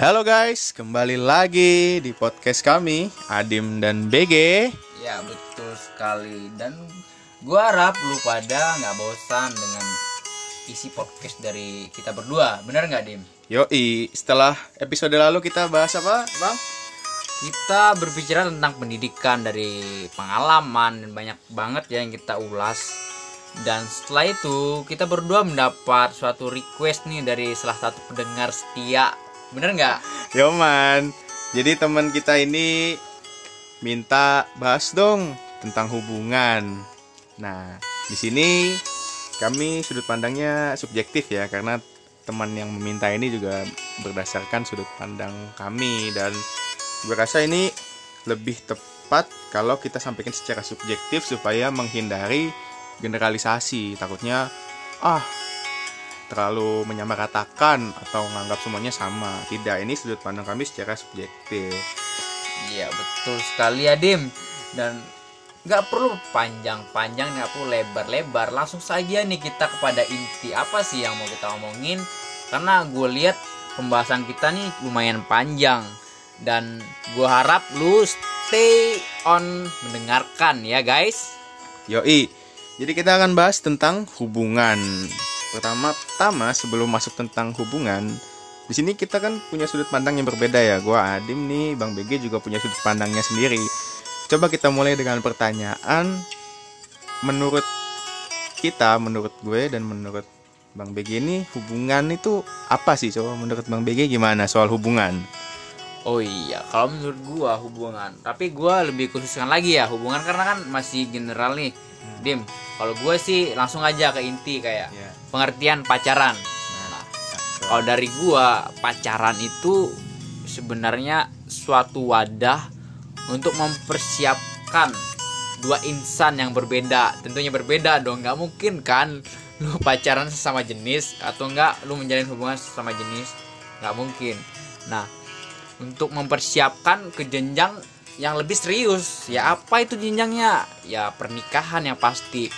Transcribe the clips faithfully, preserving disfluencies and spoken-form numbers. Halo guys, kembali lagi di podcast kami, Adim dan B G. Ya betul sekali, dan gua harap lu pada gak bosan dengan isi podcast dari kita berdua, benar gak Dim? Yoi, setelah episode lalu kita bahas apa Bang? Kita berbicara tentang pendidikan dari pengalaman, dan banyak banget ya yang kita ulas. Dan setelah itu kita berdua mendapat suatu request nih dari salah satu pendengar setia, bener nggak? Yo man, jadi teman kita ini minta bahas dong tentang hubungan. Nah di sini kami sudut pandangnya subjektif ya, karena teman yang meminta ini juga berdasarkan sudut pandang kami, dan gue rasa ini lebih tepat kalau kita sampaikan secara subjektif supaya menghindari generalisasi, takutnya ah terlalu menyamaratakan atau menganggap semuanya sama. Tidak, ini sudut pandang kami secara subjektif. Iya betul sekali ya Dim, dan gak perlu panjang-panjang, gak perlu lebar-lebar, langsung saja nih kita kepada inti apa sih yang mau kita omongin. Karena gue lihat pembahasan kita nih lumayan panjang, dan gue harap lu stay on mendengarkan ya guys. Yoi. Jadi kita akan bahas tentang hubungan. Pertama-tama sebelum masuk tentang hubungan, di sini kita kan punya sudut pandang yang berbeda ya. Gua Adim nih, Bang B G juga punya sudut pandangnya sendiri. Coba kita mulai dengan pertanyaan menurut kita, menurut gue dan menurut Bang B G ini, hubungan itu apa sih? Coba menurut Bang B G gimana soal hubungan? Oh iya, kalau menurut gua hubungan, tapi gua lebih khususkan lagi ya hubungan karena kan masih general nih. Hmm. Dim, kalau gue sih langsung aja ke inti kayak yeah. pengertian pacaran. Nah, kalau dari gue, pacaran itu sebenarnya suatu wadah untuk mempersiapkan dua insan yang berbeda. Tentunya berbeda dong, gak mungkin kan lu pacaran sesama jenis atau enggak lu menjalin hubungan sesama jenis, gak mungkin. Nah, untuk mempersiapkan ke jenjang yang lebih serius, ya apa itu jenjangnya? Ya pernikahan yang pasti.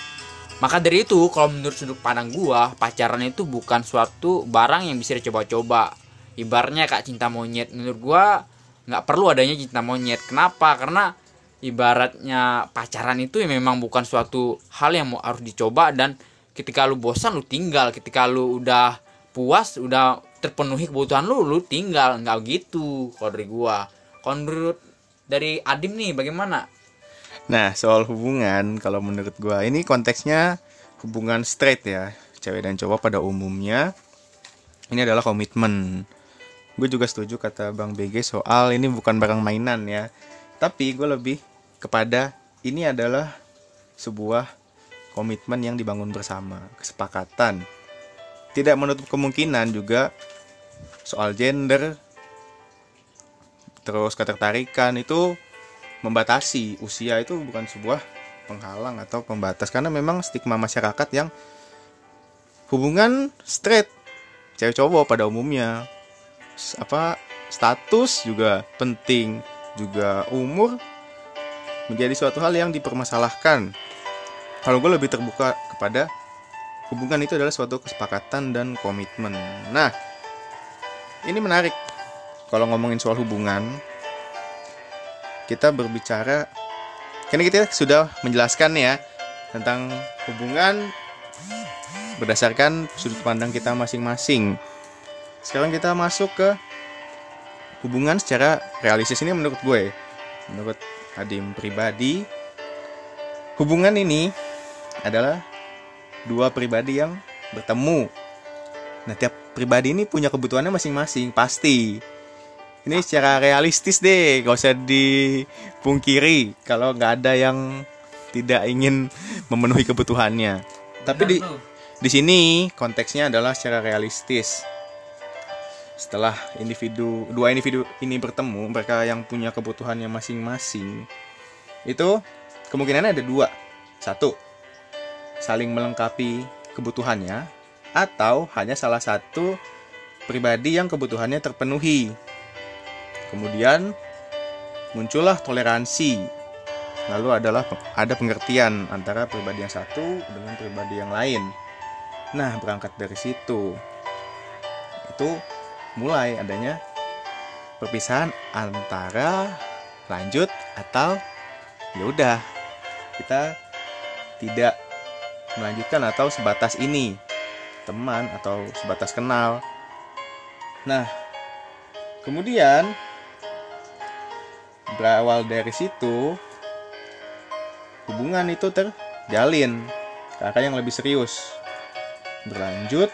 Maka dari itu, kalau menurut sudut pandang gua, pacaran itu bukan suatu barang yang bisa dicoba-coba. Ibaratnya kayak cinta monyet, menurut gua nggak perlu adanya cinta monyet. Kenapa? Karena ibaratnya pacaran itu ya memang bukan suatu hal yang mau harus dicoba, dan ketika lu bosan lu tinggal, ketika lu udah puas, udah terpenuhi kebutuhan lu, lu tinggal, nggak gitu kalau dari gua. Kalau menurut dari Adim nih bagaimana? Nah soal hubungan, kalau menurut gue ini konteksnya hubungan straight ya, cewek dan cowok pada umumnya. Ini adalah komitmen. Gue juga setuju kata Bang B G soal ini bukan barang mainan ya. Tapi gue lebih kepada ini adalah sebuah komitmen yang dibangun bersama, kesepakatan. Tidak menutup kemungkinan juga soal gender, terus ketertarikan itu membatasi. Usia itu bukan sebuah penghalang atau pembatas, karena memang stigma masyarakat yang hubungan straight cewek cowok pada umumnya apa status juga penting, juga umur menjadi suatu hal yang dipermasalahkan. Kalau gue lebih terbuka kepada hubungan itu adalah suatu kesepakatan dan komitmen. Nah, ini menarik. Kalau ngomongin soal hubungan, kita berbicara, karena kita sudah menjelaskan ya tentang hubungan berdasarkan sudut pandang kita masing-masing. Sekarang kita masuk ke hubungan secara realistis. Ini menurut gue, menurut Adim pribadi, hubungan ini adalah dua pribadi yang bertemu. Nah, tiap pribadi ini punya kebutuhannya masing-masing, pasti. Ini secara realistis deh, gak usah dipungkiri kalau gak ada yang tidak ingin memenuhi kebutuhannya. Benar. Tapi di di sini konteksnya adalah secara realistis. Setelah individu dua individu ini bertemu, mereka yang punya kebutuhannya masing-masing, itu kemungkinannya ada dua. Satu, saling melengkapi kebutuhannya, atau hanya salah satu pribadi yang kebutuhannya terpenuhi. Kemudian muncullah toleransi. Lalu adalah ada pengertian antara pribadi yang satu dengan pribadi yang lain. Nah, berangkat dari situ, itu mulai adanya perpisahan antara lanjut atau ya udah kita tidak melanjutkan atau sebatas ini teman atau sebatas kenal. Nah, kemudian berawal dari situ hubungan itu terjalin ke arah yang lebih serius, berlanjut,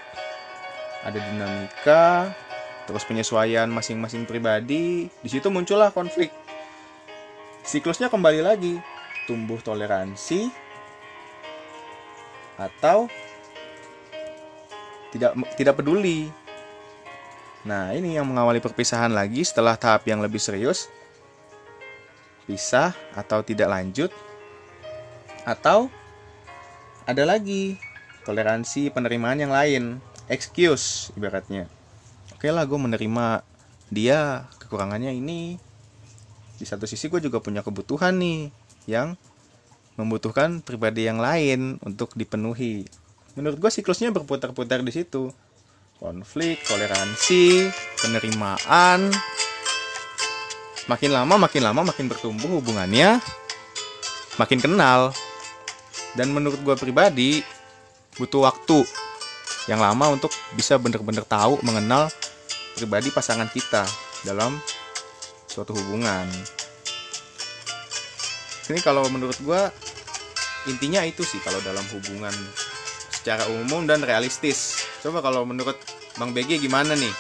ada dinamika, terus penyesuaian masing-masing pribadi. Di situ muncullah konflik. Siklusnya kembali lagi, tumbuh toleransi atau tidak tidak peduli. Nah, ini yang mengawali perpisahan lagi setelah tahap yang lebih serius. Pisah atau tidak lanjut, atau ada lagi toleransi penerimaan yang lain, excuse ibaratnya. Oke lah, gue menerima dia kekurangannya ini. Di satu sisi gue juga punya kebutuhan nih yang membutuhkan pribadi yang lain untuk dipenuhi. Menurut gue siklusnya berputar-putar di situ. Konflik, toleransi, penerimaan. Makin lama, makin lama, makin bertumbuh hubungannya. Makin kenal. Dan menurut gue pribadi, butuh waktu yang lama untuk bisa benar-benar tahu, mengenal pribadi pasangan kita dalam suatu hubungan. Ini kalau menurut gue, intinya itu sih kalau dalam hubungan secara umum dan realistis. Coba kalau menurut Bang Begi gimana nih?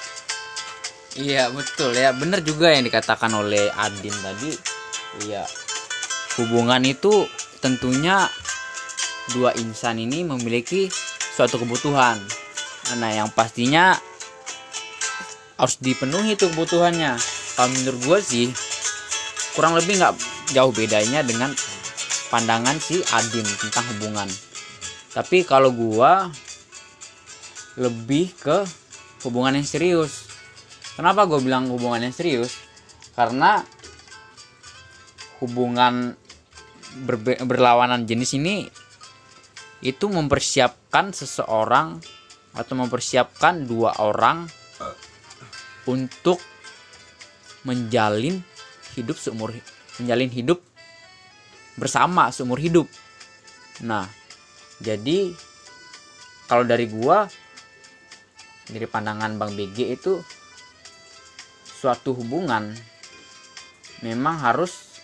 Iya betul ya, benar juga yang dikatakan oleh Adin tadi. Iya, hubungan itu tentunya dua insan ini memiliki suatu kebutuhan. Nah, yang pastinya harus dipenuhi tuh kebutuhannya. Kalau menurut gue sih kurang lebih nggak jauh bedanya dengan pandangan si Adin tentang hubungan. Tapi kalau gue lebih ke hubungan yang serius. Kenapa gue bilang hubungan yang serius? Karena hubungan berbe- berlawanan jenis ini itu mempersiapkan seseorang atau mempersiapkan dua orang untuk menjalin hidup seumur menjalin hidup bersama seumur hidup. Nah, jadi kalau dari gua, dari pandangan Bang B G itu suatu hubungan memang harus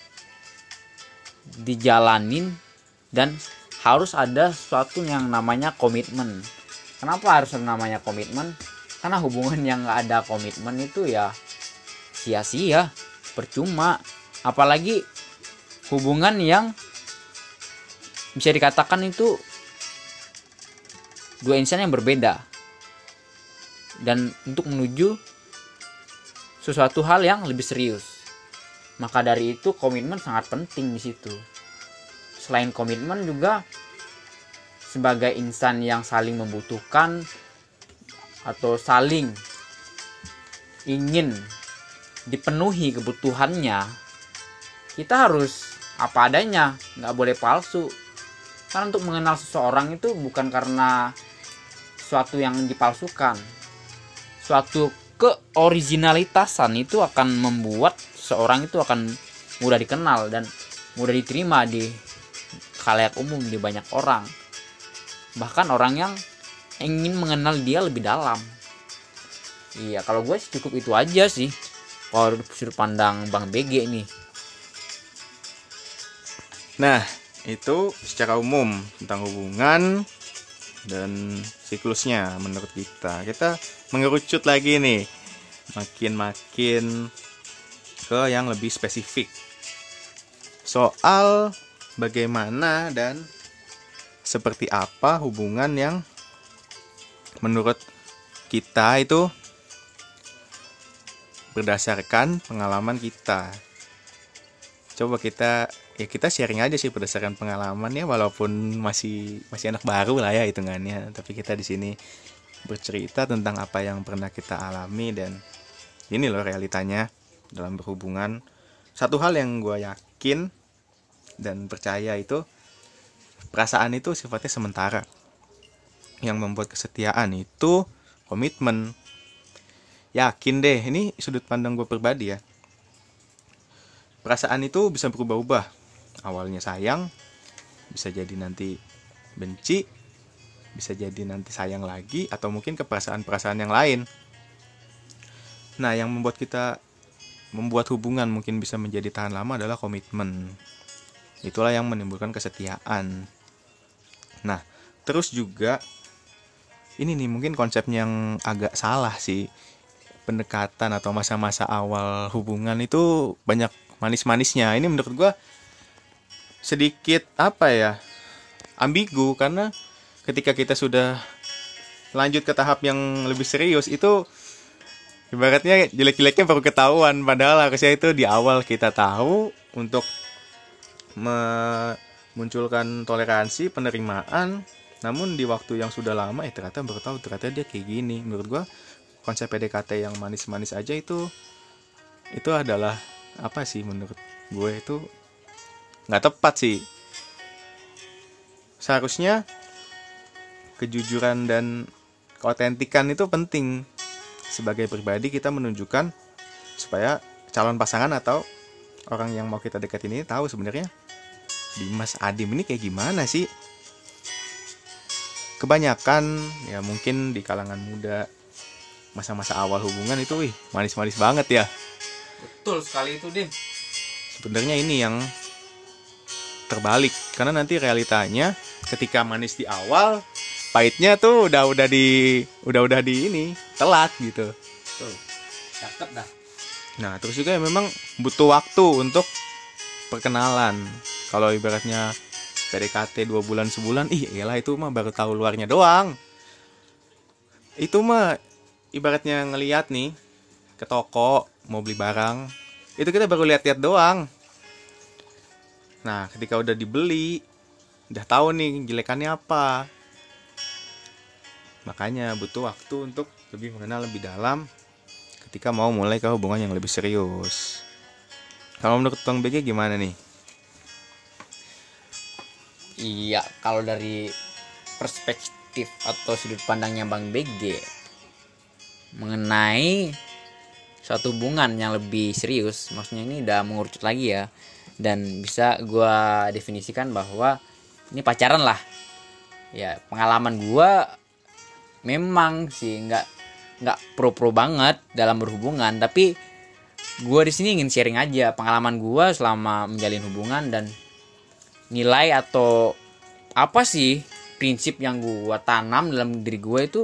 dijalanin dan harus ada suatu yang namanya komitmen. Kenapa harus ada namanya komitmen? Karena hubungan yang nggak ada komitmen itu ya sia-sia, percuma. Apalagi hubungan yang bisa dikatakan itu dua insan yang berbeda dan untuk menuju sesuatu hal yang lebih serius. Maka dari itu komitmen sangat penting di situ. Selain komitmen juga sebagai insan yang saling membutuhkan atau saling ingin dipenuhi kebutuhannya, kita harus apa adanya, nggak boleh palsu. Karena untuk mengenal seseorang itu bukan karena suatu yang dipalsukan. Suatu keoriginalitasan itu akan membuat seorang itu akan mudah dikenal dan mudah diterima di khalayak umum, di banyak orang, bahkan orang yang ingin mengenal dia lebih dalam. Iya, kalau gue cukup itu aja sih kalau sudut pandang Bang B G nih. Nah, itu secara umum tentang hubungan dan siklusnya menurut kita. Kita mengerucut lagi nih, makin-makin ke yang lebih spesifik soal bagaimana dan seperti apa hubungan yang menurut kita itu berdasarkan pengalaman kita. Coba kita ya kita sharing aja sih berdasarkan pengalaman ya, walaupun masih masih anak baru lah ya hitungannya, tapi kita di sini bercerita tentang apa yang pernah kita alami dan ini loh realitanya dalam berhubungan. Satu hal yang gue yakin dan percaya itu perasaan itu sifatnya sementara. Yang membuat kesetiaan itu komitmen. Yakin deh, ini sudut pandang gue pribadi ya. Perasaan itu bisa berubah-ubah. Awalnya sayang, bisa jadi nanti benci, bisa jadi nanti sayang lagi, atau mungkin ke perasaan-perasaan yang lain. Nah, yang membuat kita membuat hubungan mungkin bisa menjadi tahan lama adalah komitmen. Itulah yang menimbulkan kesetiaan. Nah, terus juga ini nih mungkin konsep yang agak salah sih. Pendekatan atau masa-masa awal hubungan itu banyak manis-manisnya. Ini menurut gue sedikit apa ya, ambigu, karena ketika kita sudah lanjut ke tahap yang lebih serius itu ibaratnya jelek-jeleknya baru ketahuan, padahal harusnya itu di awal kita tahu untuk memunculkan toleransi, penerimaan. Namun di waktu yang sudah lama eh ternyata baru tahu ternyata dia kayak gini. Menurut gue konsep P D K T yang manis-manis aja itu itu adalah apa sih, menurut gue itu nggak tepat sih. Seharusnya kejujuran dan keotentikan itu penting. Sebagai pribadi kita menunjukkan supaya calon pasangan atau orang yang mau kita deketin ini tahu sebenarnya Dimas Adim ini kayak gimana sih. Kebanyakan ya mungkin di kalangan muda masa-masa awal hubungan itu wih manis-manis banget ya. Betul sekali itu, Dim. Sebenarnya ini yang terbalik, karena nanti realitanya ketika manis di awal, pahitnya tuh udah udah di udah udah di ini telat gitu. Tuh, cakep dah. Nah, terus juga ya memang butuh waktu untuk perkenalan. Kalau ibaratnya P D K T dua bulan sebulan, ih elah itu mah baru tahu luarnya doang. Itu mah ibaratnya ngelihat nih ke toko mau beli barang, itu kita baru lihat-lihat doang. Nah, ketika udah dibeli, udah tahu nih jelekannya apa. Makanya butuh waktu untuk lebih mengenal lebih dalam ketika mau mulai ke hubungan yang lebih serius. Kalau menurut Bang B G gimana nih? Iya, kalau dari perspektif atau sudut pandangnya Bang B G mengenai suatu hubungan yang lebih serius, maksudnya ini udah mengerucut lagi ya, dan bisa gue definisikan bahwa ini pacaran lah ya. Pengalaman gue memang sih nggak nggak pro-pro banget dalam berhubungan, tapi gue di sini ingin sharing aja pengalaman gue selama menjalin hubungan dan nilai atau apa sih prinsip yang gue tanam dalam diri gue itu.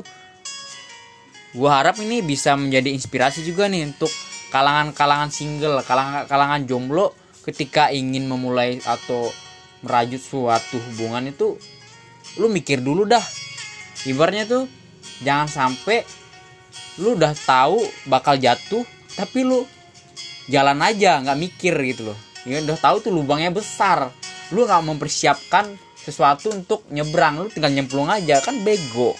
Gue harap ini bisa menjadi inspirasi juga nih untuk kalangan-kalangan single, kalangan-kalangan jomblo ketika ingin memulai atau merajut suatu hubungan itu, lu mikir dulu dah. Ibaratnya tuh jangan sampai lu udah tahu bakal jatuh tapi lu jalan aja nggak mikir gitu loh. Ya udah tahu tuh lubangnya besar, lu nggak mempersiapkan sesuatu untuk nyebrang, lu tinggal nyemplung aja kan bego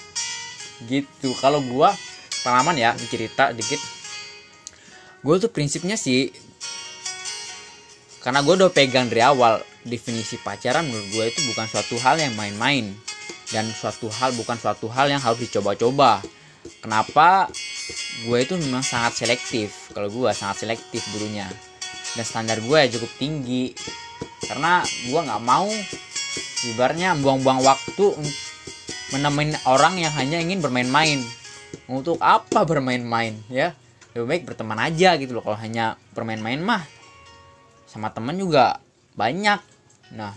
gitu. Kalau gue pengalaman ya, cerita dikit. Gue tuh prinsipnya sih, karena gue udah pegang dari awal, definisi pacaran menurut gue itu bukan suatu hal yang main-main, dan suatu hal bukan suatu hal yang harus dicoba-coba. Kenapa? Gue itu memang sangat selektif. Kalau gue sangat selektif dulunya, dan standar gue ya cukup tinggi, karena gue gak mau ibarnya buang-buang waktu menemuin orang yang hanya ingin bermain-main. Untuk apa bermain-main ya? Lebih baik berteman aja gitu loh. Kalau hanya bermain-main mah sama teman juga banyak. Nah,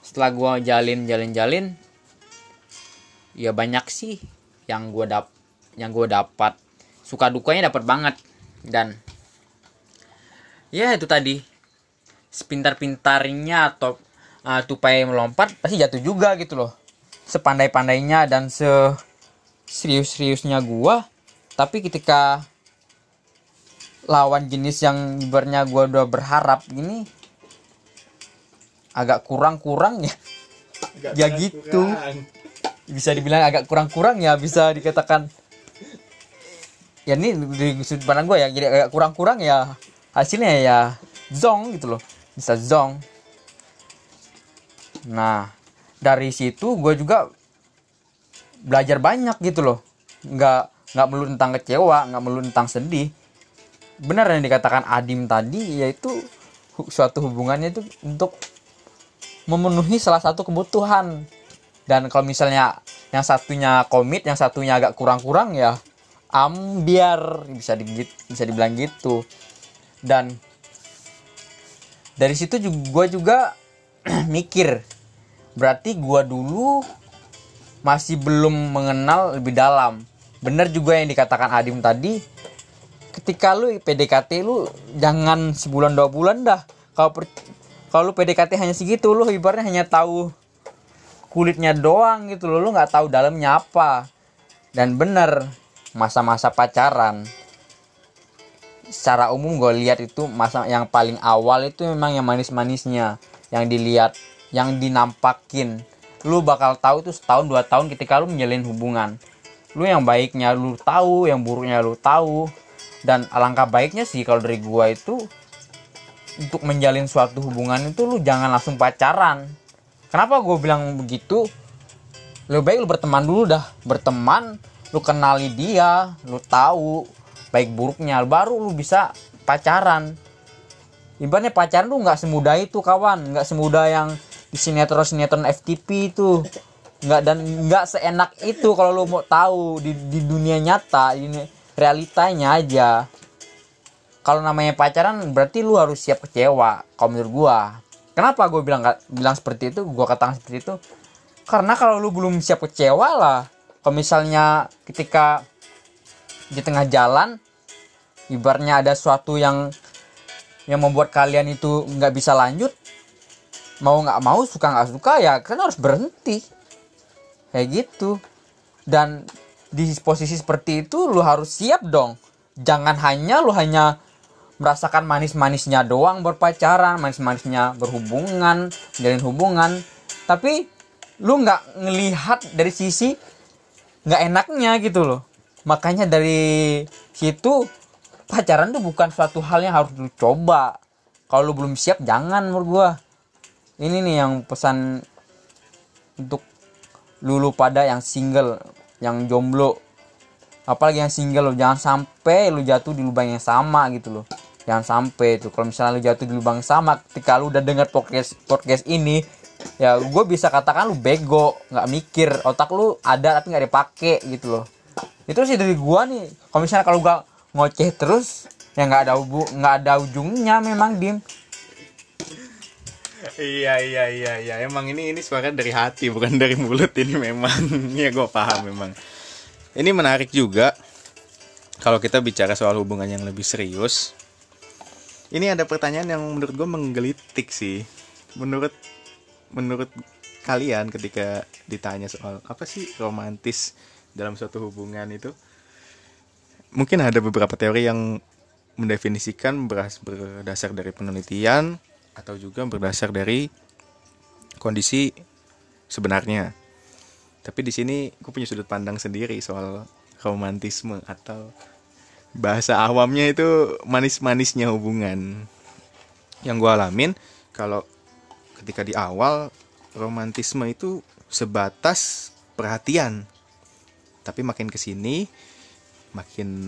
setelah gue jalin-jalin-jalin, ya banyak sih yang gue dap, yang gue dapat. Suka dukanya dapat banget. Dan ya itu tadi, sepintar-pintarnya atau uh, tupai melompat pasti jatuh juga gitu loh. Sepandai-pandainya dan se serius-seriusnya gua, tapi ketika lawan jenis yang ibarnya gua udah berharap gini agak kurang-kurang ya. Agak ya kurang gitu. Kurang. Bisa dibilang agak kurang-kurang ya, bisa dikatakan. Ya ini di sudut pandang gua ya, jadi agak kurang-kurang ya. Hasilnya ya zong gitu loh. Bisa zong. Nah, dari situ gue juga belajar banyak gitu loh. Nggak nggak melulu tentang kecewa, nggak melulu tentang sedih. Benar yang dikatakan Adim tadi, yaitu suatu hubungannya itu untuk memenuhi salah satu kebutuhan. Dan kalau misalnya yang satunya komit, yang satunya agak kurang-kurang, ya ambiar, bisa digit, bisa dibilang gitu. Dan dari situ gue juga mikir, berarti gue dulu masih belum mengenal lebih dalam. Bener juga yang dikatakan Adim tadi, ketika lu P D K T lu jangan sebulan dua bulan dah. Kalau per, kalau lu P D K T hanya segitu, lu ibaratnya hanya tahu kulitnya doang gitu loh, lu nggak tahu dalamnya apa. Dan bener, masa-masa pacaran secara umum gue lihat itu masa yang paling awal itu memang yang manis-manisnya, yang dilihat, yang dinampakin. Lu bakal tahu itu setahun dua tahun ketika lu menjalin hubungan. Lu yang baiknya lu tahu, yang buruknya lu tahu. Dan alangkah baiknya sih kalau dari gua itu, untuk menjalin suatu hubungan itu lu jangan langsung pacaran. Kenapa gua bilang begitu? Lebih baik lu berteman dulu dah. Berteman, lu kenali dia, lu tahu baik buruknya, baru lu bisa pacaran. Ibaratnya pacaran lu nggak semudah itu kawan, nggak semudah yang di sinetron-sinetron F T P itu. Nggak, dan nggak seenak itu kalau lu mau tahu di, di dunia nyata ini. Realitanya aja, kalau namanya pacaran berarti lu harus siap kecewa. Kalau menurut gua, kenapa gua bilang bilang seperti itu, gua katakan seperti itu, karena kalau lu belum siap kecewa lah, kalau misalnya ketika di tengah jalan, ibaratnya ada suatu yang yang membuat kalian itu nggak bisa lanjut, mau nggak mau, suka nggak suka ya, kalian harus berhenti, kayak gitu. Dan di posisi seperti itu lu harus siap dong. Jangan hanya lu hanya merasakan manis-manisnya doang berpacaran, manis-manisnya berhubungan, menjalin hubungan, tapi lu nggak ngelihat dari sisi nggak enaknya gitu loh. Makanya dari situ pacaran tuh bukan suatu hal yang harus lu coba. Kalau lu belum siap jangan, menurut gua. Ini nih yang pesan untuk lulu pada yang single, yang jomblo, apalagi yang single, lo jangan sampai lo jatuh di lubang yang sama gitu loh. Jangan sampai itu. Kalau misalnya lo jatuh di lubang yang sama, ketika lo udah denger podcast podcast ini, ya gue bisa katakan lo bego, nggak mikir, otak lo ada tapi nggak dipakai gitu loh. Itu sih dari gue nih. Kalau misalnya kalau gue ngoceh terus, ya nggak ada ubu, nggak ada ujungnya memang, Dim. Iya iya iya iya emang ini ini suara dari hati bukan dari mulut ini memang. Ya gue paham memang. Ini menarik juga kalau kita bicara soal hubungan yang lebih serius. Ini ada pertanyaan yang menurut gue menggelitik sih. Menurut menurut kalian ketika ditanya soal apa sih romantis dalam suatu hubungan itu, mungkin ada beberapa teori yang mendefinisikan berdasar dari penelitian atau juga berdasar dari kondisi sebenarnya. Tapi di sini gue punya sudut pandang sendiri soal romantisme atau bahasa awamnya itu manis-manisnya hubungan. Yang gue alamin kalau ketika di awal, romantisme itu sebatas perhatian. Tapi makin kesini makin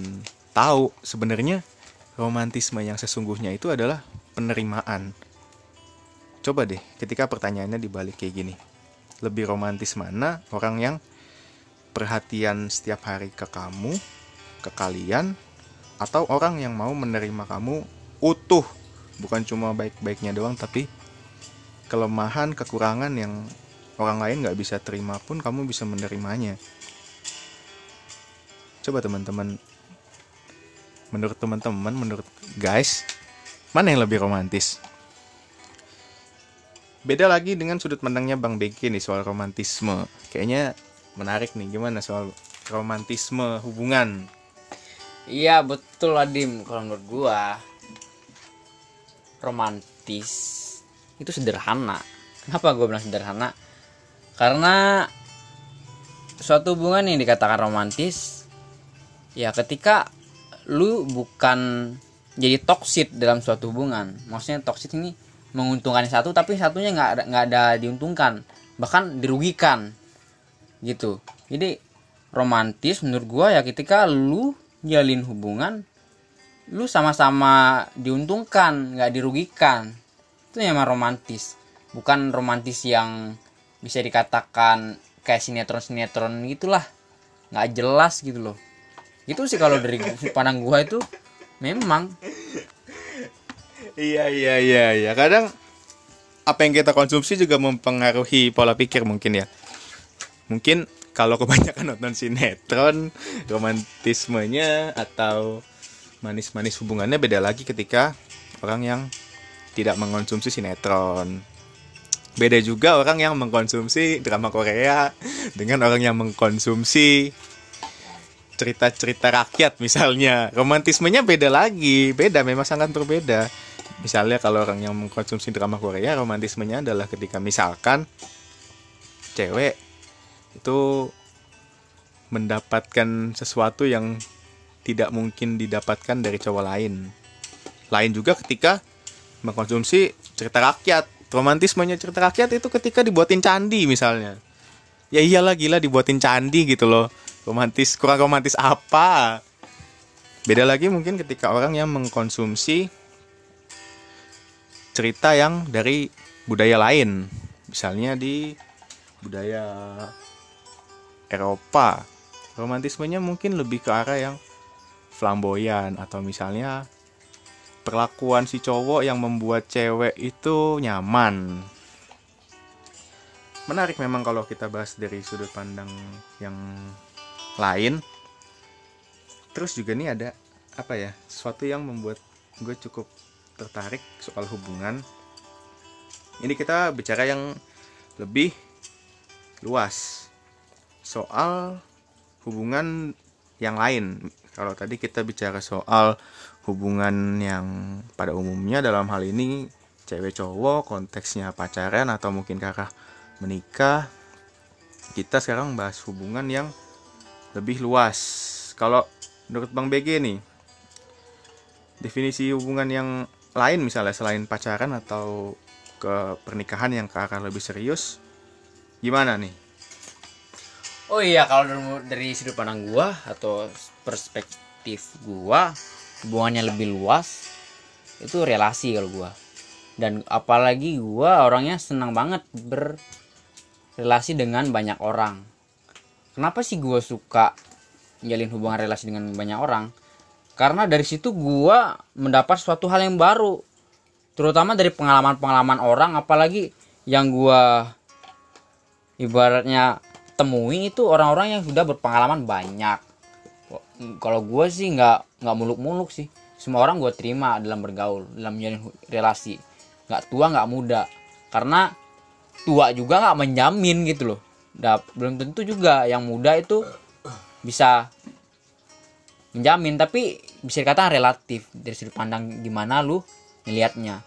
tahu sebenarnya romantisme yang sesungguhnya itu adalah penerimaan. Coba deh, ketika pertanyaannya dibalik kayak gini, lebih romantis mana? Orang yang perhatian setiap hari ke kamu, ke kalian, atau orang yang mau menerima kamu utuh, bukan cuma baik-baiknya doang, tapi kelemahan, kekurangan yang orang lain gak bisa terima pun kamu bisa menerimanya. Coba teman-teman, menurut teman-teman, menurut guys, mana yang lebih romantis? Beda lagi dengan sudut pandangnya Bang Beki nih soal romantisme. Kayaknya menarik nih, gimana soal romantisme hubungan? Iya betul Adim, kalau menurut gua romantis itu sederhana. Kenapa gua bilang sederhana? Karena suatu hubungan yang dikatakan romantis, ya ketika lu bukan jadi toksit dalam suatu hubungan. Maksudnya toksit ini menguntungkan satu tapi satunya nggak ada nggak ada diuntungkan, bahkan dirugikan gitu. Jadi romantis menurut gue ya ketika lu jalin hubungan, lu sama-sama diuntungkan, nggak dirugikan. Itu memang romantis. Bukan romantis yang bisa dikatakan kayak sinetron-sinetron gitulah, nggak jelas gitu loh. Itu sih kalau dari pandang gue itu memang. Iya iya iya iya. Kadang apa yang kita konsumsi juga mempengaruhi pola pikir mungkin ya. Mungkin kalau kebanyakan nonton sinetron, romantismenya atau manis-manis hubungannya beda lagi ketika orang yang tidak mengkonsumsi sinetron. Beda juga orang yang mengkonsumsi drama Korea dengan orang yang mengkonsumsi cerita-cerita rakyat misalnya. Romantismenya beda lagi, beda, memang sangat berbeda. Misalnya kalau orang yang mengkonsumsi drama Korea, romantismenya adalah ketika misalkan cewek itu mendapatkan sesuatu yang tidak mungkin didapatkan dari cowok lain. Lain juga ketika mengkonsumsi cerita rakyat. Romantismenya cerita rakyat itu ketika dibuatin candi misalnya. Ya iyalah, gila dibuatin candi gitu loh. Romantis, kurang romantis apa? Beda lagi mungkin ketika orang yang mengkonsumsi cerita yang dari budaya lain. Misalnya di budaya Eropa, romantismenya mungkin lebih ke arah yang flamboyan. Atau misalnya perlakuan si cowok yang membuat cewek itu nyaman. Menarik memang kalau kita bahas dari sudut pandang yang lain. Terus juga nih ada apa ya, sesuatu yang membuat gue cukup tertarik soal hubungan. Ini kita bicara yang lebih luas, soal hubungan yang lain. Kalau tadi kita bicara soal hubungan yang pada umumnya, dalam hal ini cewek cowok, konteksnya pacaran atau mungkin ke arah menikah. Kita sekarang bahas hubungan yang lebih luas. Kalau menurut Bang B G nih, definisi hubungan yang lain misalnya selain pacaran atau ke pernikahan yang ke arah lebih serius, gimana nih? Oh iya, kalau dari sudut pandang gua atau perspektif gua, hubungannya lebih luas itu relasi kalau gue. Dan apalagi gue orangnya senang banget berrelasi dengan banyak orang. Kenapa sih gue suka jalin hubungan relasi dengan banyak orang? Karena dari situ gue mendapat suatu hal yang baru, terutama dari pengalaman-pengalaman orang. Apalagi yang gue ibaratnya temui itu orang-orang yang sudah berpengalaman banyak. Kalau gue sih nggak nggak muluk-muluk sih, semua orang gue terima dalam bergaul, dalam menjalin relasi. Nggak tua nggak muda, karena tua juga nggak menjamin gitu loh. Dah, belum tentu juga yang muda itu bisa menjamin, tapi bisa dikatakan relatif dari sudut pandang gimana lu ngelihatnya.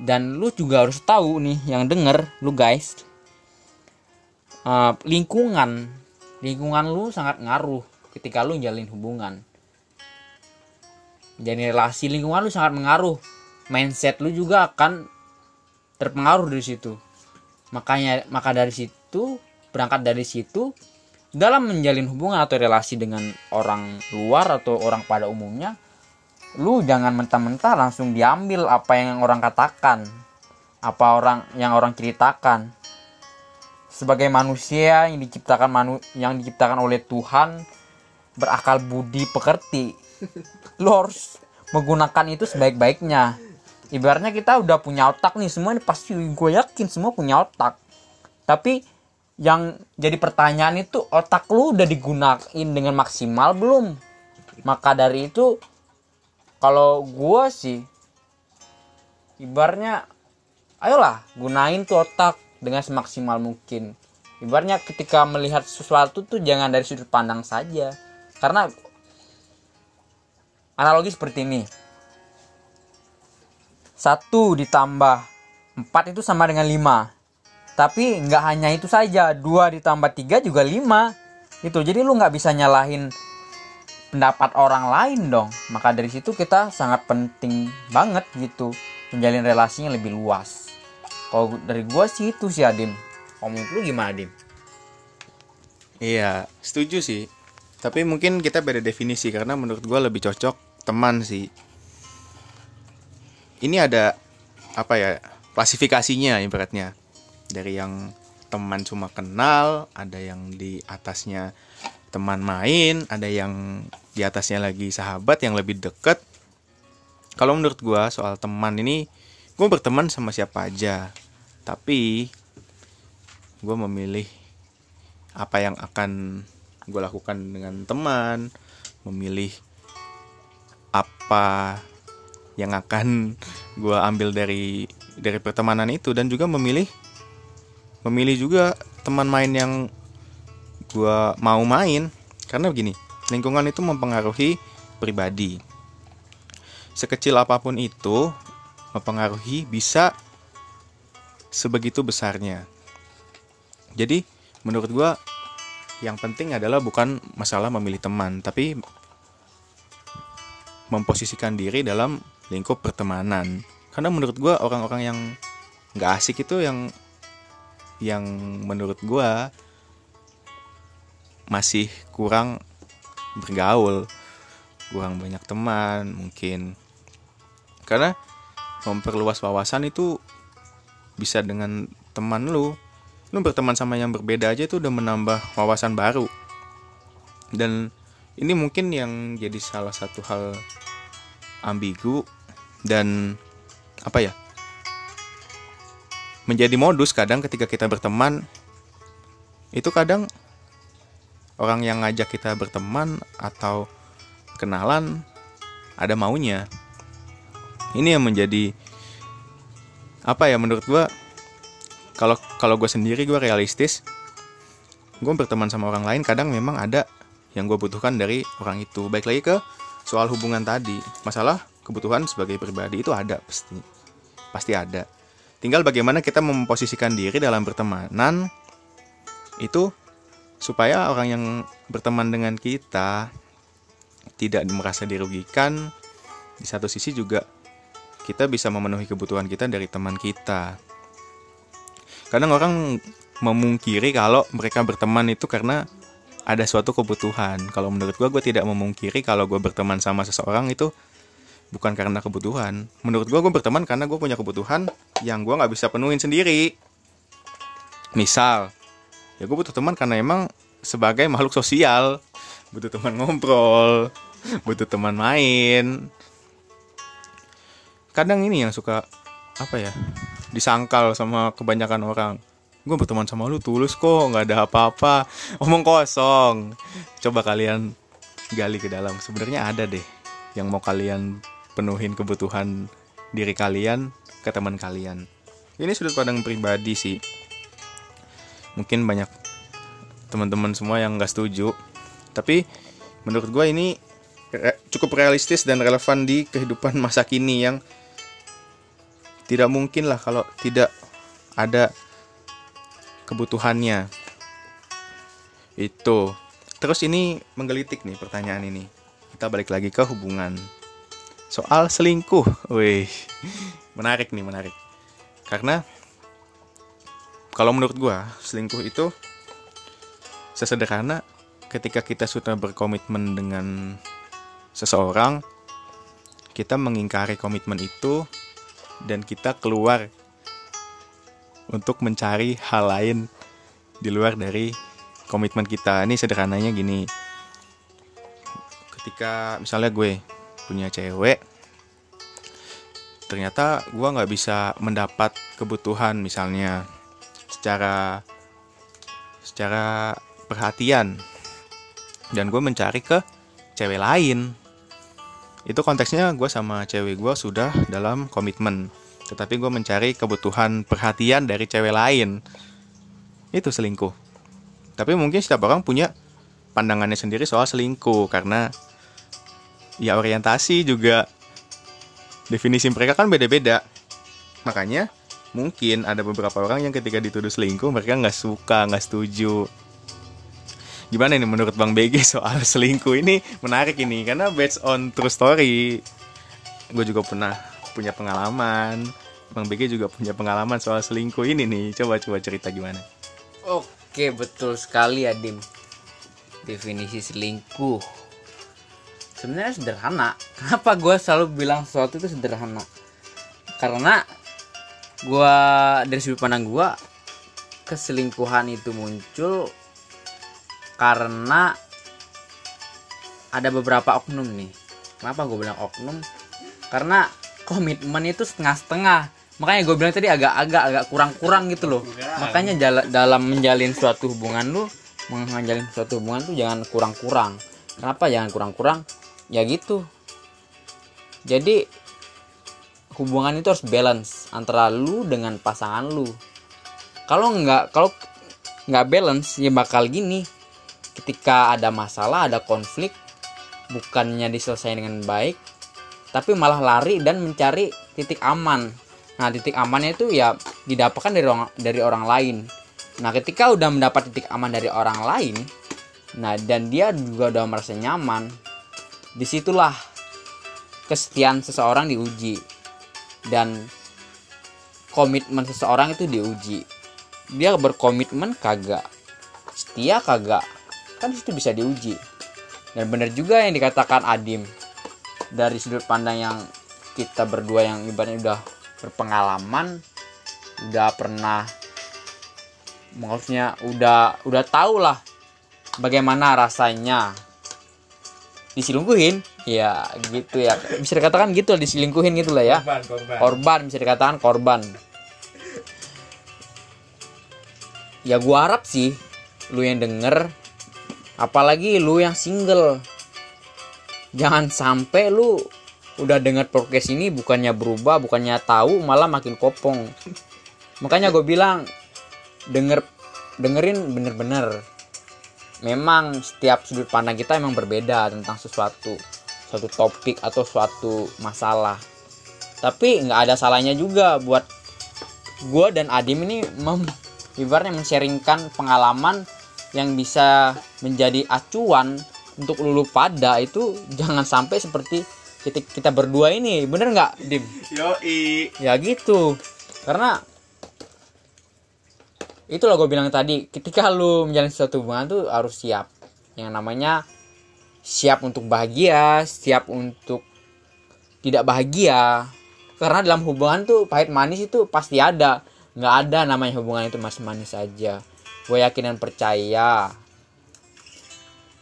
Dan lu juga harus tahu nih yang denger lu guys, uh, lingkungan lingkungan lu sangat ngaruh ketika lu jalin hubungan. Jadi relasi, lingkungan lu sangat mengaruh. Mindset lu juga akan terpengaruh dari situ. Makanya maka dari situ, berangkat dari situ, dalam menjalin hubungan atau relasi dengan orang luar atau orang pada umumnya, lu jangan mentah-mentah langsung diambil apa yang orang katakan, apa orang yang orang ceritakan. Sebagai manusia yang diciptakan manu, yang diciptakan oleh Tuhan, berakal budi pekerti, lu harus menggunakan itu sebaik-baiknya. Ibaratnya kita udah punya otak nih, semua ini pasti gue yakin semua punya otak. Tapi yang jadi pertanyaan itu, otak lu udah digunain dengan maksimal belum? Maka dari itu, kalau gue sih ibaratnya ayolah gunain tuh otak dengan semaksimal mungkin. Ibaratnya ketika melihat sesuatu tuh jangan dari sudut pandang saja. Karena analogi seperti ini, satu ditambah empat itu sama dengan lima. Tapi nggak hanya itu saja, dua ditambah tiga juga lima. Itu jadi lu nggak bisa nyalahin pendapat orang lain dong. Maka dari situ kita sangat penting banget gitu menjalin relasinya lebih luas. Kalau dari gua sih itu sih Adim. Omong lu gimana Adim? Iya, setuju sih. Tapi mungkin kita beda definisi, karena menurut gue lebih cocok teman sih. Ini ada apa ya, klasifikasinya ibaratnya. Dari yang teman cuma kenal, ada yang di atasnya teman main, ada yang di atasnya lagi sahabat yang lebih deket. Kalau menurut gue soal teman ini, gue berteman sama siapa aja, tapi gue memilih apa yang akan gue lakukan dengan teman, memilih apa yang akan gue ambil dari dari pertemanan itu, dan juga memilih memilih juga teman main yang gue mau main. Karena begini, lingkungan itu mempengaruhi pribadi. Sekecil apapun itu mempengaruhi bisa sebegitu besarnya. Jadi menurut gue yang penting adalah bukan masalah memilih teman, tapi memposisikan diri dalam lingkup pertemanan. Karena menurut gue orang-orang yang gak asik itu yang yang menurut gue masih kurang bergaul, kurang banyak teman mungkin. Karena memperluas wawasan itu bisa dengan teman lu. Lu berteman sama yang berbeda aja itu udah menambah wawasan baru. Dan ini mungkin yang jadi salah satu hal ambigu dan apa ya, menjadi modus kadang ketika kita berteman. Itu kadang orang yang ngajak kita berteman atau kenalan ada maunya. Ini yang menjadi apa ya, menurut gua. Kalau kalau gue sendiri, gue realistis. Gue berteman sama orang lain kadang memang ada yang gue butuhkan dari orang itu. Baik lagi ke soal hubungan tadi, masalah kebutuhan sebagai pribadi itu ada, pasti pasti ada. Tinggal bagaimana kita memposisikan diri dalam pertemanan itu supaya orang yang berteman dengan kita tidak merasa dirugikan. Di satu sisi juga kita bisa memenuhi kebutuhan kita dari teman kita. Kadang orang memungkiri kalau mereka berteman itu karena ada suatu kebutuhan. Kalau menurut gue, gue tidak memungkiri kalau gue berteman sama seseorang itu bukan karena kebutuhan. Menurut gue, gue berteman karena gue punya kebutuhan yang gue gak bisa penuhin sendiri. Misal, ya gue butuh teman karena emang sebagai makhluk sosial, butuh teman ngobrol, butuh teman main. Kadang ini yang suka, apa ya, disangkal sama kebanyakan orang. Gue berteman sama lu tulus kok, gak ada apa-apa, omong kosong. Coba kalian gali ke dalam, sebenarnya ada deh yang mau kalian penuhin kebutuhan diri kalian ke teman kalian. Ini sudut pandang pribadi sih. Mungkin banyak teman-teman semua yang gak setuju, tapi menurut gue ini re- cukup realistis dan relevan di kehidupan masa kini yang tidak mungkin lah kalau tidak ada kebutuhannya. Itu. Terus ini menggelitik nih pertanyaan ini. Kita balik lagi ke hubungan. Soal selingkuh. Wih. Menarik nih, menarik. Karena kalau menurut gua, selingkuh itu sesederhana ketika kita sudah berkomitmen dengan seseorang, kita mengingkari komitmen itu dan kita keluar untuk mencari hal lain di luar dari komitmen kita. Ini sederhananya gini. Ketika misalnya gue punya cewek, ternyata gue gak bisa mendapat kebutuhan misalnya Secara Secara perhatian, dan gue mencari ke cewek lain. Itu konteksnya gue sama cewek gue sudah dalam komitmen, tetapi gue mencari kebutuhan perhatian dari cewek lain. Itu selingkuh. Tapi mungkin setiap orang punya pandangannya sendiri soal selingkuh, karena ya orientasi juga definisi mereka kan beda-beda. Makanya mungkin ada beberapa orang yang ketika dituduh selingkuh mereka gak suka, gak setuju. Gimana nih menurut Bang B G soal selingkuh ini? Menarik ini, karena based on true story. Gue juga pernah punya pengalaman, Bang B G juga punya pengalaman soal selingkuh ini nih. Coba-coba cerita gimana. Oke, betul sekali Adim. Definisi selingkuh sebenarnya sederhana. Kenapa gue selalu bilang sesuatu itu sederhana? Karena gue dari sudut pandang gue, keselingkuhan itu muncul karena ada beberapa oknum nih. Kenapa gue bilang oknum? Karena komitmen itu setengah-setengah. Makanya gue bilang tadi agak-agak agak kurang-kurang gitu loh. Kurang. Makanya jala, dalam menjalin suatu hubungan lu, menjalin suatu hubungan tuh jangan kurang-kurang. Kenapa jangan kurang-kurang? Ya gitu. Jadi hubungan itu harus balance antara lu dengan pasangan lu. Kalau nggak kalau nggak balance ya bakal gini. Ketika ada masalah, ada konflik, bukannya diselesaikan dengan baik, tapi malah lari dan mencari titik aman. Nah, titik amannya itu ya didapatkan dari orang, dari orang lain. Nah, ketika udah mendapat titik aman dari orang lain, nah dan dia juga udah merasa nyaman, disitulah kesetiaan seseorang diuji dan komitmen seseorang itu diuji. Dia berkomitmen kagak, setia kagak, kan itu bisa diuji. Dan benar juga yang dikatakan Adim, dari sudut pandang yang kita berdua yang ibaratnya udah berpengalaman, udah pernah, maksudnya udah udah tahu lah bagaimana rasanya diselingkuhin, ya gitu ya, bisa dikatakan gitu lah, diselingkuhin gitulah ya, korban, korban. korban bisa dikatakan korban. Ya gua harap sih lu yang denger, apalagi lu yang single, jangan sampai lu udah dengar podcast ini bukannya berubah, bukannya tahu, malah makin kopong. Makanya gue bilang denger dengerin bener-bener. Memang setiap sudut pandang kita emang berbeda tentang sesuatu, suatu topik atau suatu masalah. Tapi nggak ada salahnya juga buat gue dan Adim ini mem, ibaratnya men-sharingkan pengalaman yang bisa menjadi acuan untuk lulu pada itu. Jangan sampai seperti kita, kita berdua ini, bener nggak Dim? Yoi. Ya gitu, karena itulah gue bilang tadi, ketika lu menjalin suatu hubungan tuh harus siap, yang namanya siap untuk bahagia, siap untuk tidak bahagia. Karena dalam hubungan tuh pahit manis itu pasti ada, nggak ada namanya hubungan itu masih manis aja. Gue yakin dan percaya.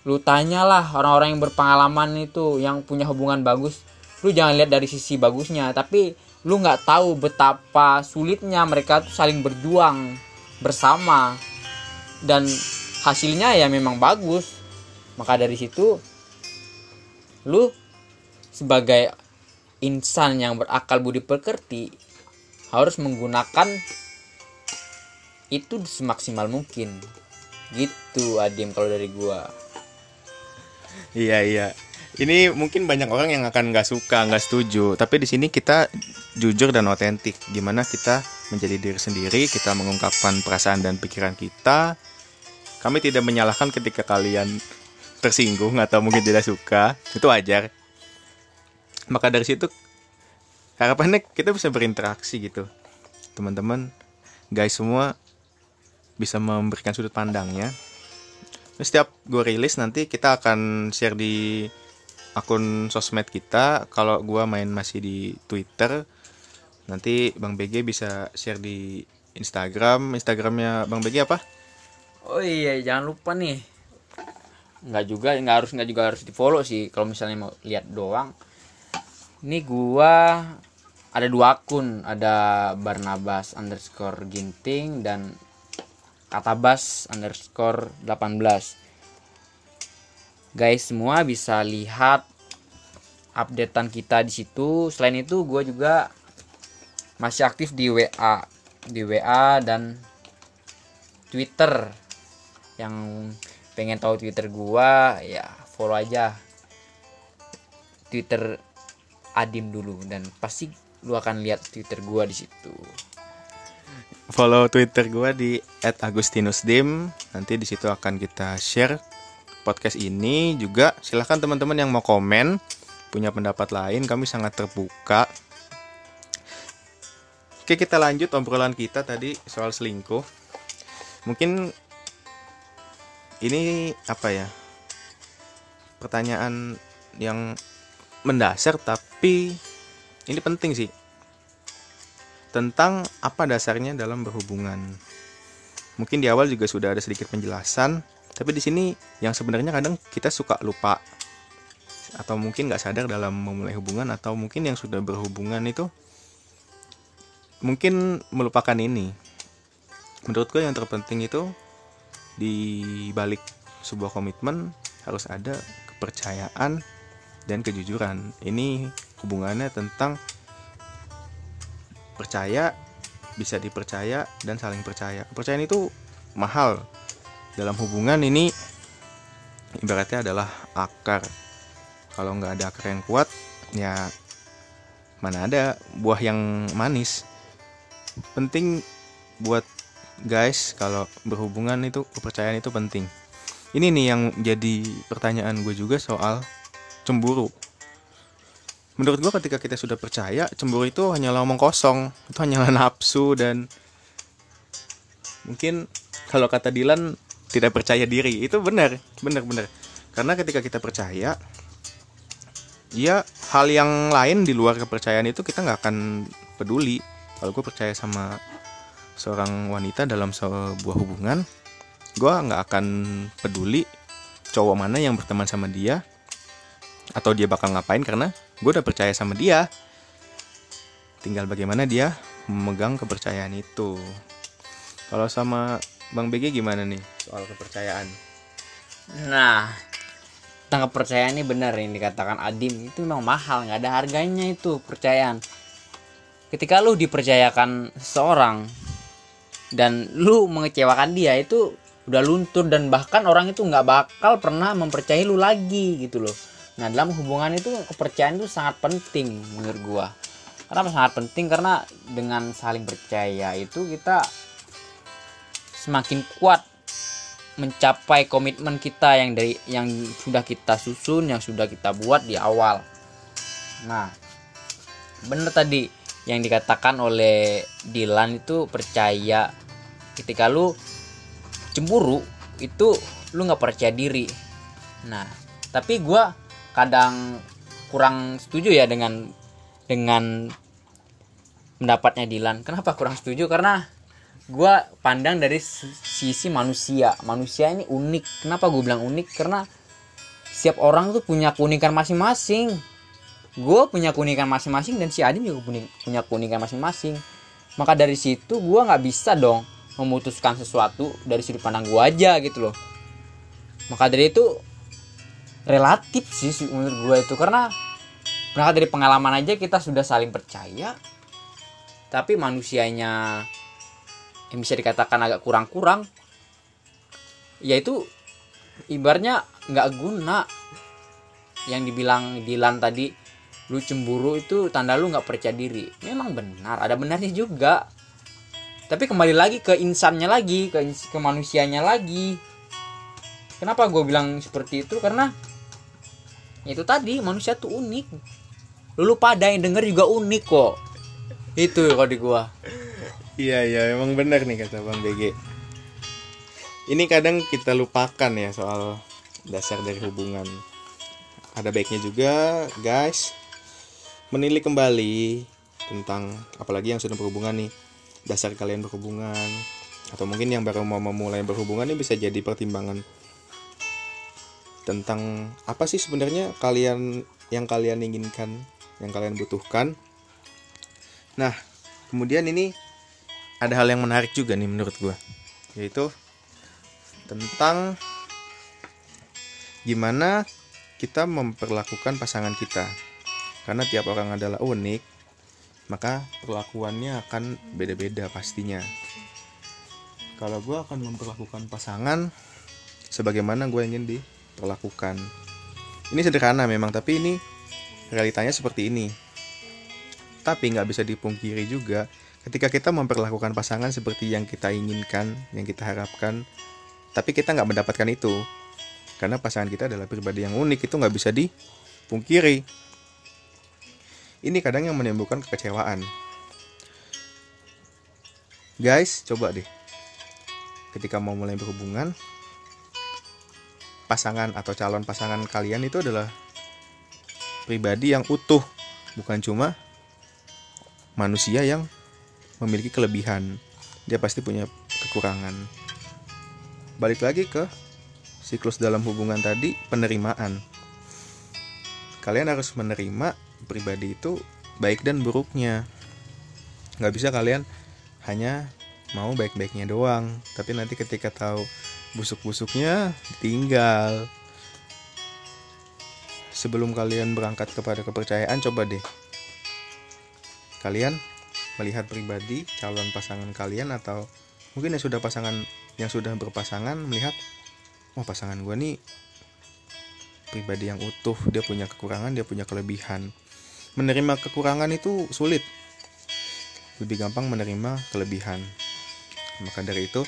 Lu tanyalah orang-orang yang berpengalaman itu, yang punya hubungan bagus. Lu jangan lihat dari sisi bagusnya, tapi lu nggak tahu betapa sulitnya mereka tuh saling berjuang bersama, dan hasilnya ya memang bagus. Maka dari situ lu sebagai insan yang berakal budi pekerti harus menggunakan itu semaksimal mungkin. Gitu Adim kalau dari gua. Iya iya, ini mungkin banyak orang yang akan nggak suka, nggak setuju. Tapi di sini kita jujur dan otentik, gimana kita menjadi diri sendiri, kita mengungkapkan perasaan dan pikiran kita. Kami tidak menyalahkan ketika kalian tersinggung atau mungkin tidak suka, itu wajar. Maka dari situ harapannya kita bisa berinteraksi gitu, teman-teman, guys semua bisa memberikan sudut pandangnya. Setiap gue rilis nanti kita akan share di akun sosmed kita. Kalau gue main masih di Twitter, nanti Bang B G bisa share di Instagram. Instagramnya Bang B G apa? Oh iya, jangan lupa nih. Nggak juga, nggak harus nggak juga harus di follow sih. Kalau misalnya mau lihat doang, ini gue ada dua akun, ada Barnabas underscore Ginting dan Katabas underscore delapan belas. Guys semua bisa lihat updatean kita di situ. Selain itu gue juga masih aktif di W A, di W A dan Twitter. Yang pengen tahu Twitter gue ya follow aja Twitter Adim dulu, dan pasti lu akan lihat Twitter gue di situ. Follow Twitter gue di et agustinusdim. Nanti di situ akan kita share podcast ini juga. Silahkan teman-teman yang mau komen, punya pendapat lain, kami sangat terbuka. Oke, kita lanjut obrolan kita tadi soal selingkuh. Mungkin ini apa ya? pertanyaan yang mendasar, tapi ini penting sih, tentang apa dasarnya dalam berhubungan. Mungkin di awal juga sudah ada sedikit penjelasan, tapi di sini yang sebenarnya kadang kita suka lupa, atau mungkin nggak sadar dalam memulai hubungan, atau mungkin yang sudah berhubungan itu mungkin melupakan ini. Menurut gue yang terpenting itu, di balik sebuah komitmen harus ada kepercayaan dan kejujuran. Ini hubungannya tentang percaya, bisa dipercaya, dan saling percaya. Kepercayaan itu mahal. Dalam hubungan ini ibaratnya adalah akar. Kalau nggak ada akar yang kuat, ya mana ada buah yang manis. Penting buat guys kalau berhubungan itu, kepercayaan itu penting. Ini nih yang jadi pertanyaan gue juga soal cemburu. Menurut gue ketika kita sudah percaya, cemburu itu hanyalah omong kosong, itu hanyalah nafsu. Dan mungkin kalau kata Dilan, tidak percaya diri. Itu benar, benar-benar. Karena ketika kita percaya, ya hal yang lain di luar kepercayaan itu kita gak akan peduli. Kalau gue percaya sama seorang wanita dalam sebuah hubungan, gue gak akan peduli cowok mana yang berteman sama dia, atau dia bakal ngapain, karena gue udah percaya sama dia. Tinggal bagaimana dia memegang kepercayaan itu. Kalau sama Bang B G gimana nih soal kepercayaan? Nah, tentang kepercayaan ini benar yang dikatakan Adim, itu memang mahal, nggak ada harganya itu kepercayaan. Ketika lu dipercayakan seorang dan lu mengecewakan dia, itu udah luntur, dan bahkan orang itu nggak bakal pernah mempercayai lu lagi gitu loh. Nah, dalam hubungan itu kepercayaan itu sangat penting menurut gua. Kenapa sangat penting? Karena dengan saling percaya itu kita semakin kuat mencapai komitmen kita yang dari yang sudah kita susun, yang sudah kita buat di awal. Nah, benar tadi yang dikatakan oleh Dilan itu percaya. Ketika lu cemburu itu lu nggak percaya diri. Nah, tapi gua kadang kurang setuju ya dengan dengan pendapatnya Dilan. Kenapa kurang setuju? Karena gue pandang dari sisi manusia. Manusia ini unik. Kenapa gue bilang unik? Karena setiap orang tuh punya keunikan masing-masing. Gue punya keunikan masing-masing, dan si Adim juga punya keunikan masing-masing. Maka dari situ gue nggak bisa dong memutuskan sesuatu dari sudut pandang gue aja gitu loh. Maka dari itu relatif sih menurut gue itu, karena berangkat dari pengalaman aja kita sudah saling percaya, tapi manusianya yang bisa dikatakan agak kurang-kurang, yaitu ibarnya nggak guna. Yang dibilang Dilan tadi, lu cemburu itu tanda lu nggak percaya diri, memang benar, ada benarnya juga. Tapi kembali lagi ke insannya lagi, ke, ins- ke manusianya lagi. Kenapa gue bilang seperti itu? Karena itu tadi, manusia tuh unik. Lu pada yang denger juga unik kok. Itu kalau di gua. Iya iya, emang benar nih kata Bang B G. Ini kadang kita lupakan ya soal dasar dari hubungan. Ada baiknya juga guys menilik kembali tentang, apalagi yang sudah berhubungan nih, dasar kalian berhubungan, atau mungkin yang baru mau memulai berhubungan ini bisa jadi pertimbangan tentang apa sih sebenarnya kalian, yang kalian inginkan, yang kalian butuhkan. Nah, kemudian ini ada hal yang menarik juga nih menurut gue, yaitu tentang gimana kita memperlakukan pasangan kita. Karena tiap orang adalah unik, maka perlakuannya akan beda-beda pastinya. Kalau gue akan memperlakukan pasangan sebagaimana gue ingin di perlakukan. Ini sederhana memang, tapi ini realitanya seperti ini. Tapi nggak bisa dipungkiri juga, ketika kita memperlakukan pasangan seperti yang kita inginkan, yang kita harapkan, tapi kita nggak mendapatkan itu, karena pasangan kita adalah pribadi yang unik, itu nggak bisa dipungkiri. Ini kadang yang menimbulkan kekecewaan. Guys, coba deh, ketika mau mulai berhubungan, pasangan atau calon pasangan kalian itu adalah pribadi yang utuh, bukan cuma manusia yang memiliki kelebihan. Dia pasti punya kekurangan. Balik lagi ke siklus dalam hubungan tadi, penerimaan. Kalian harus menerima pribadi itu baik dan buruknya. Gak bisa kalian hanya mau baik-baiknya doang, tapi nanti ketika tahu busuk-busuknya tinggal. Sebelum kalian berangkat kepada kepercayaan, coba deh kalian melihat pribadi calon pasangan kalian, atau mungkin yang sudah pasangan, yang sudah berpasangan, melihat, wah, pasangan gue nih pribadi yang utuh, dia punya kekurangan, dia punya kelebihan. Menerima kekurangan itu sulit, lebih gampang menerima kelebihan. Maka dari itu,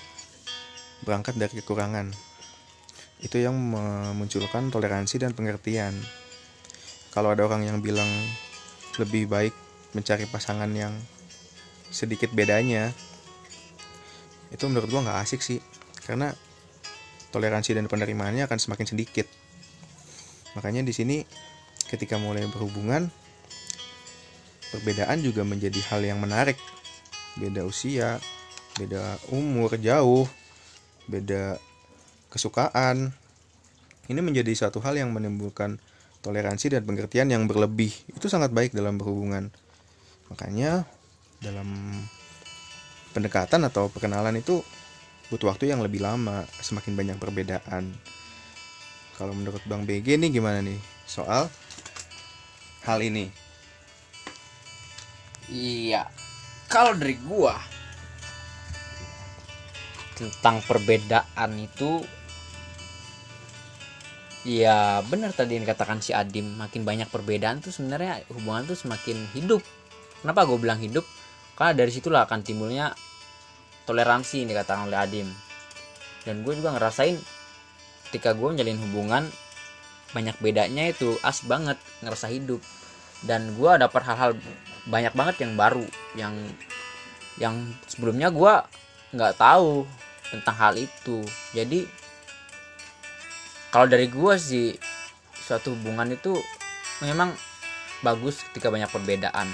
berangkat dari kekurangan. Itu yang memunculkan toleransi dan pengertian. Kalau ada orang yang bilang lebih baik mencari pasangan yang sedikit bedanya, itu menurut gue gak asik sih, karena toleransi dan penerimaannya akan semakin sedikit. Makanya di sini ketika mulai berhubungan, perbedaan juga menjadi hal yang menarik. Beda usia, beda umur jauh, beda kesukaan. Ini menjadi satu hal yang menimbulkan toleransi dan pengertian yang berlebih. Itu sangat baik dalam berhubungan. Makanya dalam pendekatan atau perkenalan itu butuh waktu yang lebih lama, semakin banyak perbedaan. Kalau menurut Bang B G nih gimana nih soal hal ini? Iya, kalau dari gua tentang perbedaan itu, ya benar tadi yang dikatakan si Adim, makin banyak perbedaan tuh sebenarnya hubungan tuh semakin hidup. Kenapa gua bilang hidup? Karena dari situlah akan timbulnya toleransi yang dikatakan oleh Adim. Dan gue juga ngerasain ketika gue menjalin hubungan, banyak bedanya itu as banget, ngerasa hidup. Dan gue dapat hal-hal banyak banget yang baru, yang yang sebelumnya gue nggak tahu tentang hal itu. Jadi kalau dari gue sih, suatu hubungan itu memang bagus ketika banyak perbedaan.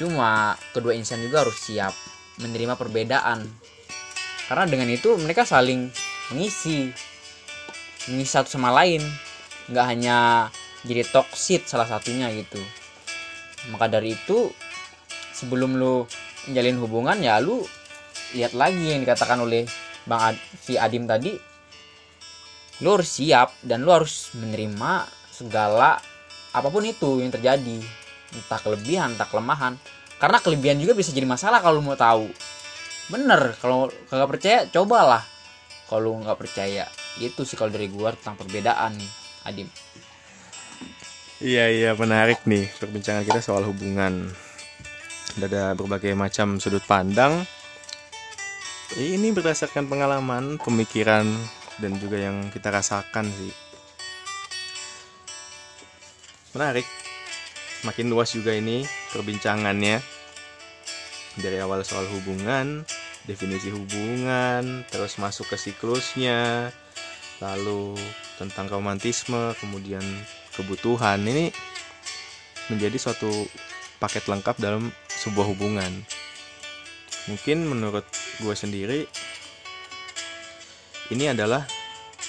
Cuma kedua insan juga harus siap menerima perbedaan, karena dengan itu mereka saling mengisi mengisi satu sama lain, nggak hanya jadi toksik salah satunya gitu. Maka dari itu, sebelum lu menjalin hubungan, ya lu lihat lagi yang dikatakan oleh Bang Ad, si Adim tadi, lu harus siap dan lu harus menerima segala apapun itu yang terjadi, entah kelebihan entah kelemahan. Karena kelebihan juga bisa jadi masalah kalau mau tahu. Bener, kalau kagak percaya, cobalah. Kalau nggak percaya, itu sih kalau dari gua tentang perbedaan nih, Adim. Iya iya, menarik nih perbincangan kita soal hubungan. Ada berbagai macam sudut pandang. Ini berdasarkan pengalaman, pemikiran, dan juga yang kita rasakan sih. Menarik. Makin luas juga ini perbincangannya, dari awal soal hubungan, definisi hubungan, terus masuk ke siklusnya, lalu tentang romantisme, kemudian kebutuhan. Ini menjadi suatu paket lengkap dalam sebuah hubungan. Mungkin menurut gue sendiri, ini adalah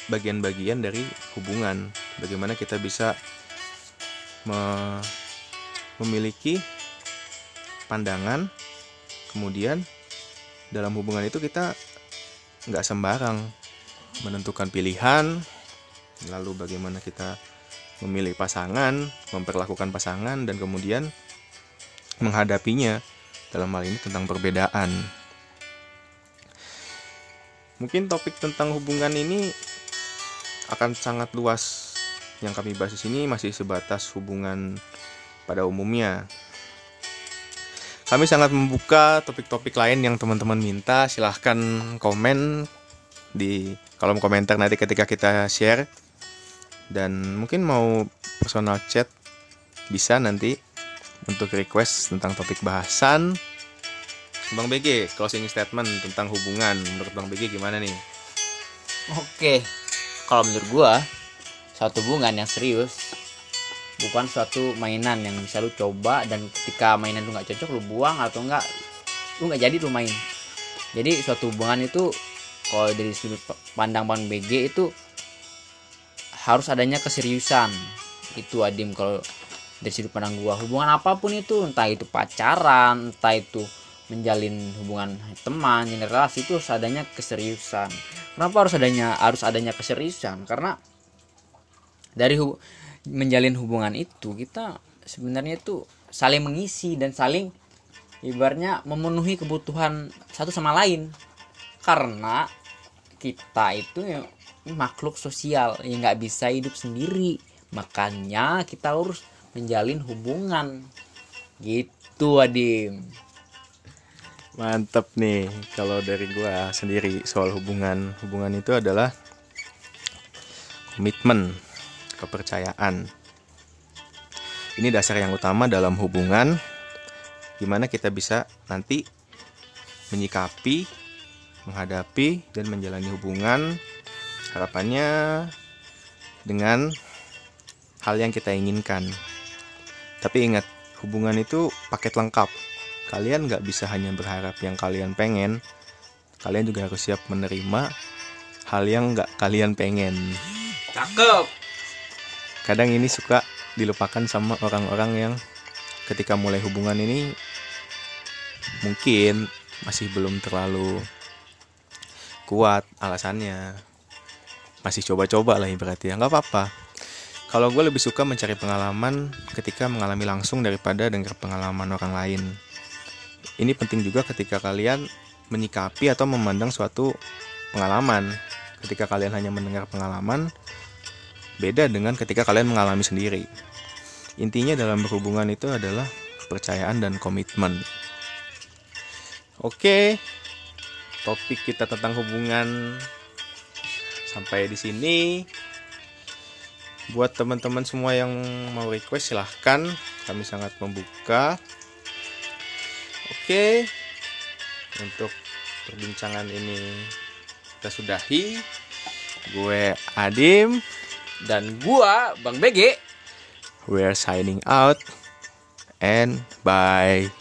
bagian-bagian dari hubungan, bagaimana kita bisa me- memiliki pandangan. Kemudian dalam hubungan itu kita nggak sembarang menentukan pilihan, lalu bagaimana kita memilih pasangan, memperlakukan pasangan, dan kemudian menghadapinya. Dalam hal ini tentang perbedaan. Mungkin topik tentang hubungan ini akan sangat luas. Yang kami bahas di sini masih sebatas hubungan pada umumnya. Kami sangat membuka topik-topik lain yang teman-teman minta. Silahkan komen di kolom komentar nanti ketika kita share. Dan mungkin mau personal chat bisa nanti untuk request tentang topik bahasan. Bang B G, closing statement tentang hubungan menurut Bang B G gimana nih? Oke, kalau menurut gue suatu hubungan yang serius bukan suatu mainan yang bisa lu coba dan ketika mainan lu nggak cocok lu buang atau nggak lu nggak jadi lu main. Jadi suatu hubungan itu kalau dari sudut pandang Bang B G itu harus adanya keseriusan. Itu Adim kalau dari sudut pandang gua, hubungan apapun itu, entah itu pacaran, entah itu menjalin hubungan teman, menjalin relasi, itu harus adanya keseriusan. Kenapa harus adanya harus adanya keseriusan? Karena dari hu- menjalin hubungan itu kita sebenarnya itu saling mengisi dan saling ibaratnya memenuhi kebutuhan satu sama lain, karena kita itu ya, makhluk sosial yang nggak bisa hidup sendiri, makanya kita harus menjalin hubungan gitu. Adim mantep nih kalau dari gua sendiri soal hubungan. Hubungan itu adalah komitmen, kepercayaan. Ini dasar yang utama dalam hubungan, gimana kita bisa nanti menyikapi, menghadapi, dan menjalani hubungan harapannya dengan hal yang kita inginkan. Tapi ingat, hubungan itu paket lengkap. Kalian gak bisa hanya berharap yang kalian pengen, kalian juga harus siap menerima hal yang gak kalian pengen. Cakep. Kadang ini suka dilupakan sama orang-orang yang ketika mulai hubungan ini mungkin masih belum terlalu kuat alasannya, masih coba-coba lah ibaratnya. Nggak apa-apa, kalau gue lebih suka mencari pengalaman ketika mengalami langsung daripada dengar pengalaman orang lain. Ini penting juga ketika kalian menyikapi atau memandang suatu pengalaman. Ketika kalian hanya mendengar pengalaman, beda dengan ketika kalian mengalami sendiri. Intinya dalam berhubungan itu adalah kepercayaan dan komitmen. Oke, topik kita tentang hubungan sampai di sini. Buat teman-teman semua yang mau request silahkan, kami sangat membuka. Oke, untuk perbincangan ini kita sudahi. Gue Adim dan gua Bang B G. We're signing out and bye.